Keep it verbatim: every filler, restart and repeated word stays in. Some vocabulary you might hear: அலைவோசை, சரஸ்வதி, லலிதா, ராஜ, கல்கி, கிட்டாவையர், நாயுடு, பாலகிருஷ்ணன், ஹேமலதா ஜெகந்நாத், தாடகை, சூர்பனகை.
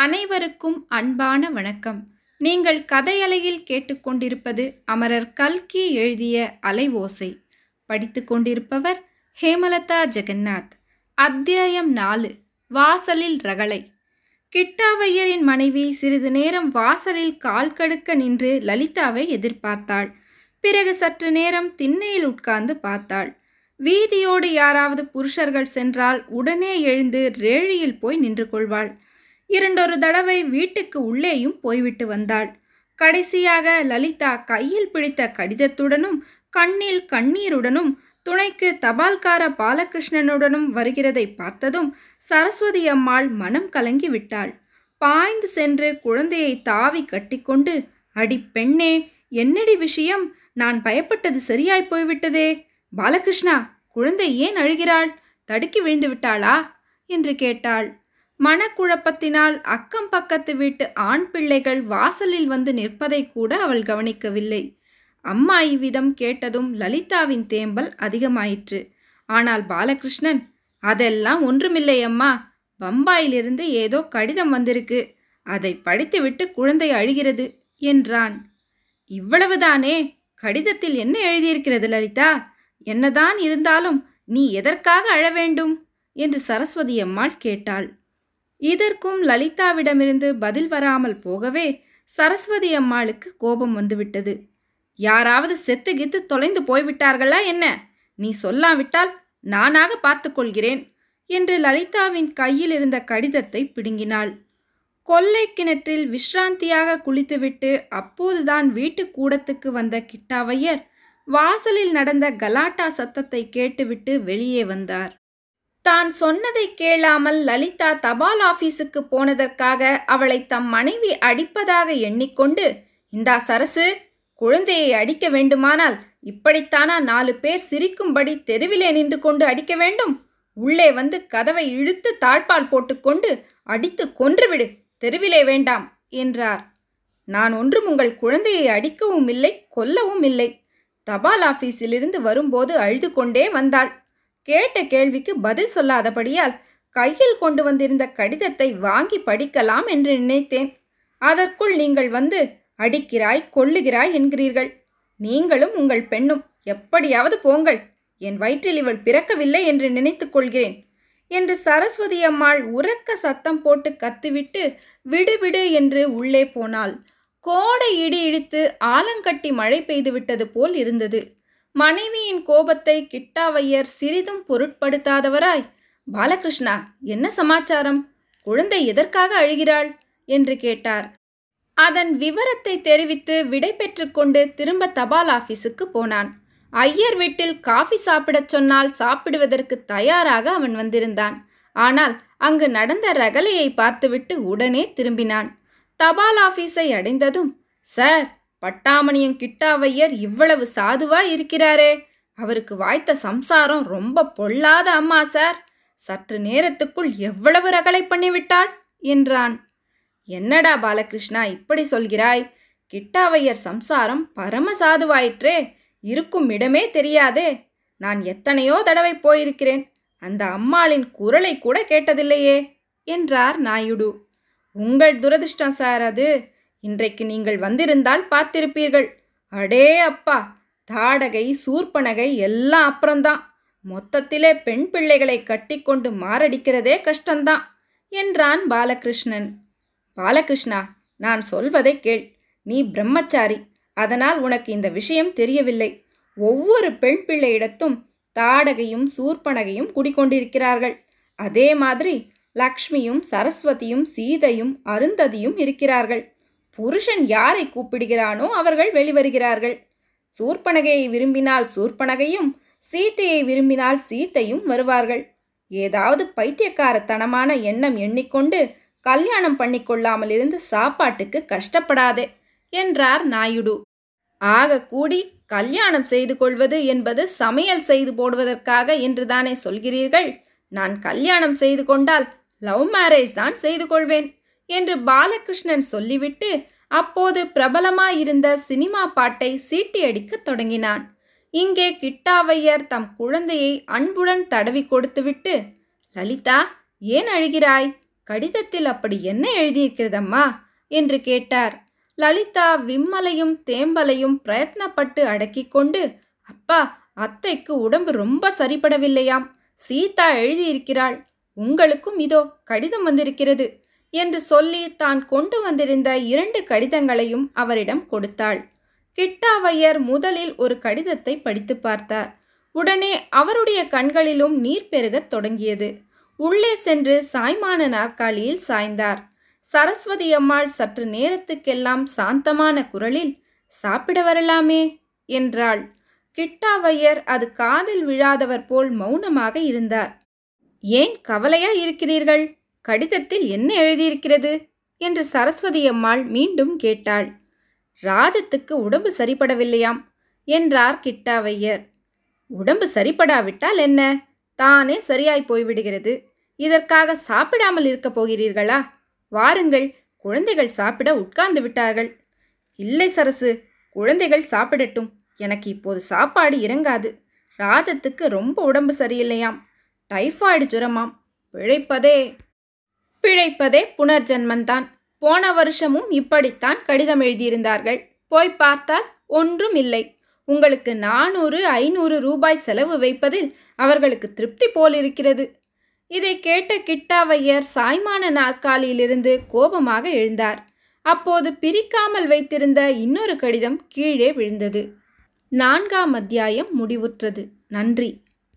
அனைவருக்கும் அன்பான வணக்கம். நீங்கள் கதையலையில் கேட்டுக்கொண்டிருப்பது அமரர் கல்கி எழுதிய அலைவோசை. படித்து கொண்டிருப்பவர் ஹேமலதா ஜெகந்நாத். அத்தியாயம் நாலு, வாசலில் ரகளை. கிட்டாவையரின் மனைவி சிறிது நேரம் வாசலில் கால் கடுக்க நின்று லலிதாவை எதிர்பார்த்தாள். பிறகு சற்று நேரம் திண்ணையில் உட்கார்ந்து பார்த்தாள். வீதியோடு யாராவது புருஷர்கள் சென்றால் உடனே எழுந்து ரேழியில் போய் நின்று கொள்வாள். இரண்டொரு தடவை வீட்டுக்கு உள்ளேயும் போய்விட்டு வந்தாள். கடைசியாக லலிதா கையில் பிடித்த கடிதத்துடனும் கண்ணில் கண்ணீருடனும் துணைக்கு தபால்கார பாலகிருஷ்ணனுடனும் வருகிறதை பார்த்ததும் சரஸ்வதி அம்மாள் மனம் கலங்கி விட்டாள். பாய்ந்து சென்று குழந்தையை தாவி கட்டிக்கொண்டு, அடி பெண்ணே, என்னடி விஷயம்? நான் பயப்பட்டது சரியாய் போய்விட்டதே. பாலகிருஷ்ணா, குழந்தை ஏன் அழுகிறாள்? தடுக்கி விழுந்து விட்டாளா என்று கேட்டாள். மனக்குழப்பத்தினால் அக்கம் பக்கத்து வீட்டு ஆண் பிள்ளைகள் வாசலில் வந்து நிற்பதை கூட அவள் கவனிக்கவில்லை. அம்மா இவ்விதம் கேட்டதும் லலிதாவின் தேம்பல் அதிகமாயிற்று. ஆனால் பாலகிருஷ்ணன், அதெல்லாம் ஒன்றுமில்லை அம்மா, பம்பாயிலிருந்து ஏதோ கடிதம் வந்திருக்கு, அதை படித்துவிட்டு குழந்தை அழுகிறது என்றான். இவ்வளவுதானே? கடிதத்தில் என்ன எழுதியிருக்கிறது லலிதா? என்னதான் இருந்தாலும் நீ எதற்காக அழ வேண்டும் என்று சரஸ்வதி அம்மாள் கேட்டாள். இதற்கும் லலிதாவிடமிருந்து பதில் வராமல் போகவே சரஸ்வதி அம்மாளுக்கு கோபம் வந்துவிட்டது. யாராவது செத்து கித்து தொலைந்து போய்விட்டார்களா என்ன? நீ சொல்லாவிட்டால் நானாக பார்த்து கொள்கிறேன் என்று லலிதாவின் கையில் இருந்த கடிதத்தை பிடுங்கினாள். கொல்லை கிணற்றில் விஷ்ராந்தியாக குளித்துவிட்டு அப்போதுதான் வீட்டு கூடத்துக்கு வந்த கிட்டாவையர் வாசலில் நடந்த கலாட்டா சத்தத்தை கேட்டுவிட்டு வெளியே வந்தார். தான் சொன்னதை கேளாமல் லலிதா தபால் ஆபீஸுக்கு போனதற்காக அவளை தம் மனைவி அடிப்பதாக எண்ணிக்கொண்டு, இந்தா சரசு, குழந்தையை அடிக்க வேண்டுமானால் இப்படித்தானா நாலு பேர் சிரிக்கும்படி தெருவிலே நின்று கொண்டு அடிக்க வேண்டும்? உள்ளே வந்து கதவை இழுத்து தாழ்பால் போட்டுக்கொண்டு அடித்து கொன்றுவிடு, தெருவிலே வேண்டாம் என்றார். நான் ஒன்றும் உங்கள் குழந்தையை அடிக்கவும் இல்லை, கொல்லவும் இல்லை. தபால் ஆபீஸிலிருந்து வரும்போது அழுது கொண்டே வந்தாள். கேட்ட கேள்விக்கு பதில் சொல்லாதபடியால் கையில் கொண்டு வந்திருந்த கடிதத்தை வாங்கி படிக்கலாம் என்று நினைத்தேன். அதற்குள் நீங்கள் வந்து அடிக்கிறாய், கொல்லுகிறாய் என்கிறீர்கள். நீங்களும் உங்கள் பெண்ணும் எப்படியாவது போங்கள். என் வயிற்றில் இவள் பிறக்கவில்லை என்று நினைத்து கொள்கிறேன் என்று சரஸ்வதி அம்மாள் உரக்க சத்தம் போட்டு கத்திவிட்டு விடுவிடு என்று உள்ளே போனாள். கோடை இடி இடித்து ஆலங்கட்டி மழை பெய்து விட்டது போல் இருந்தது. மனைவியின் கோபத்தை கிட்டாவையர் சிறிதும் பொருட்படுத்தாதவராய், பாலகிருஷ்ணா, என்ன சமாச்சாரம்? குழந்தை எதற்காக அழுகிறாள் என்று கேட்டார். அதன் விவரத்தை தெரிவித்து விடை பெற்று கொண்டு திரும்ப தபால் ஆபீஸுக்கு போனான். ஐயர் வீட்டில் காஃபி சாப்பிடச் சொன்னால் சாப்பிடுவதற்கு தயாராக அவன் வந்திருந்தான். ஆனால் அங்கு நடந்த ரகலையை பார்த்துவிட்டு உடனே திரும்பினான். தபால் ஆபீஸை அடைந்ததும், சார், பட்டாமணியும் கிட்டாவையர் இவ்வளவு சாதுவாய் இருக்கிறாரே, அவருக்கு வாய்த்த சம்சாரம் ரொம்ப பொல்லாத அம்மா சார். சற்று நேரத்துக்குள் எவ்வளவு ரகளை பண்ணிவிட்டாள் என்றான். என்னடா பாலகிருஷ்ணா இப்படி சொல்கிறாய்? கிட்டாவையர் சம்சாரம் பரம சாதுவாயிற்றே, இருக்கும் இடமே தெரியாதே. நான் எத்தனையோ தடவை போயிருக்கிறேன், அந்த அம்மாளின் குரலை கூட கேட்டதில்லையே என்றார் நாயுடு. உங்கள் துரதிர்ஷ்டம் சார் அது. இன்றைக்கு நீங்கள் வந்திருந்தால் பார்த்திருப்பீர்கள். அடே அப்பா, தாடகை சூர்பனகை எல்லாம் அப்புறம்தான். மொத்தத்திலே பெண் பிள்ளைகளை கட்டி கொண்டு மாரடிக்கிறதே கஷ்டம்தான் என்றான் பாலகிருஷ்ணன். பாலகிருஷ்ணா, நான் சொல்வதை கேள். நீ பிரம்மச்சாரி, அதனால் உனக்கு இந்த விஷயம் தெரியவில்லை. ஒவ்வொரு பெண் பிள்ளையிடத்தும் தாடகையும் சூர்பனகையும் குடிக்கொண்டிருக்கிறார்கள். அதே மாதிரி லக்ஷ்மியும் சரஸ்வதியும் சீதையும் அருந்ததியும் இருக்கிறார்கள். புருஷன் யாரை கூப்பிடுகிறானோ அவர்கள் வெளிவருகிறார்கள். சூர்பனகையை விரும்பினால் சூர்பனகையும், சீத்தையை விரும்பினால் சீத்தையும் வருவார்கள். ஏதாவது பைத்தியக்காரத்தனமான எண்ணம் எண்ணிக்கொண்டு கல்யாணம் பண்ணி கொள்ளாமல் இருந்து சாப்பாட்டுக்கு கஷ்டப்படாதே என்றார் நாயுடு. ஆக கூடி கல்யாணம் செய்து கொள்வது என்பது சமையல் செய்து போடுவதற்காக என்றுதானே சொல்கிறீர்கள். நான் கல்யாணம் செய்து கொண்டால் லவ் மேரேஜ் தான் செய்து கொள்வேன் என்று பாலகிருஷ்ணன் சொல்லிவிட்டு அப்போது பிரபலமாயிருந்த சினிமா பாட்டை சீட்டியடிக்க தொடங்கினான். இங்கே கிட்டாவையர் தம் குழந்தையை அன்புடன் தடவி கொடுத்துவிட்டு, லலிதா, ஏன் அழுகிறாய்? கடிதத்தில் அப்படி என்ன எழுதியிருக்கிறதம்மா என்று கேட்டார். லலிதா விம்மலையும் தேம்பலையும் பிரயத்னப்பட்டு அடக்கி கொண்டு, அப்பா, அத்தைக்கு உடம்பு ரொம்ப சரிபடவில்லையாம். சீதா எழுதியிருக்கிறாள். உங்களுக்கும் இதோ கடிதம் வந்திருக்கிறது என்று சொல்லி தான் கொண்டு வந்திருந்த இரண்டு கடிதங்களையும் அவரிடம் கொடுத்தாள். கிட்டாவையர் முதலில் ஒரு கடிதத்தை படித்து பார்த்தார். உடனே அவருடைய கண்களிலும் நீர் பெருகத் தொடங்கியது. உள்ளே சென்று சாய்மான நாற்காலியில் சாய்ந்தார். சரஸ்வதி அம்மாள் சற்று நேரத்துக்கெல்லாம் சாந்தமான குரலில், சாப்பிட வரலாமே என்றாள். கிட்டாவையர் அது காதில் விழாதவர் போல் மௌனமாக இருந்தார். ஏன் கவலையா இருக்கிறீர்கள்? கடிதத்தில் என்ன எழுதியிருக்கிறது என்று சரஸ்வதி அம்மாள் மீண்டும் கேட்டாள். ராஜத்துக்கு உடம்பு சரிபடவில்லையாம் என்றார் கிட்டாவையர். உடம்பு சரிபடாவிட்டால் என்ன, தானே சரியாய் போய்விடுகிறது. இதற்காக சாப்பிடாமல் இருக்க போகிறீர்களா? வாருங்கள், குழந்தைகள் சாப்பிட உட்கார்ந்து விட்டார்கள். இல்லை சரசு, குழந்தைகள் சாப்பிடட்டும். எனக்கு இப்போது சாப்பாடு இறங்காது. ராஜத்துக்கு ரொம்ப உடம்பு சரியில்லையாம். டைஃபாய்டு ஜுரமாம். பிழைப்பதே பிழைப்பதே புனர்ஜென்மந்தான். போன வருஷமும் இப்படித்தான் கடிதம் எழுதியிருந்தார்கள். போய் பார்த்தால் ஒன்றும் இல்லை. உங்களுக்கு நானூறு ஐநூறு ரூபாய் செலவு வைப்பதில் அவர்களுக்கு திருப்தி போல் இருக்கிறது. இதை கேட்ட கிட்டாவையர் சாய்மான நாற்காலியிலிருந்து கோபமாக எழுந்தார். அப்போது பிரிக்காமல் வைத்திருந்த இன்னொரு கடிதம் கீழே விழுந்தது. நான்காம் அத்தியாயம் முடிவுற்றது. நன்றி.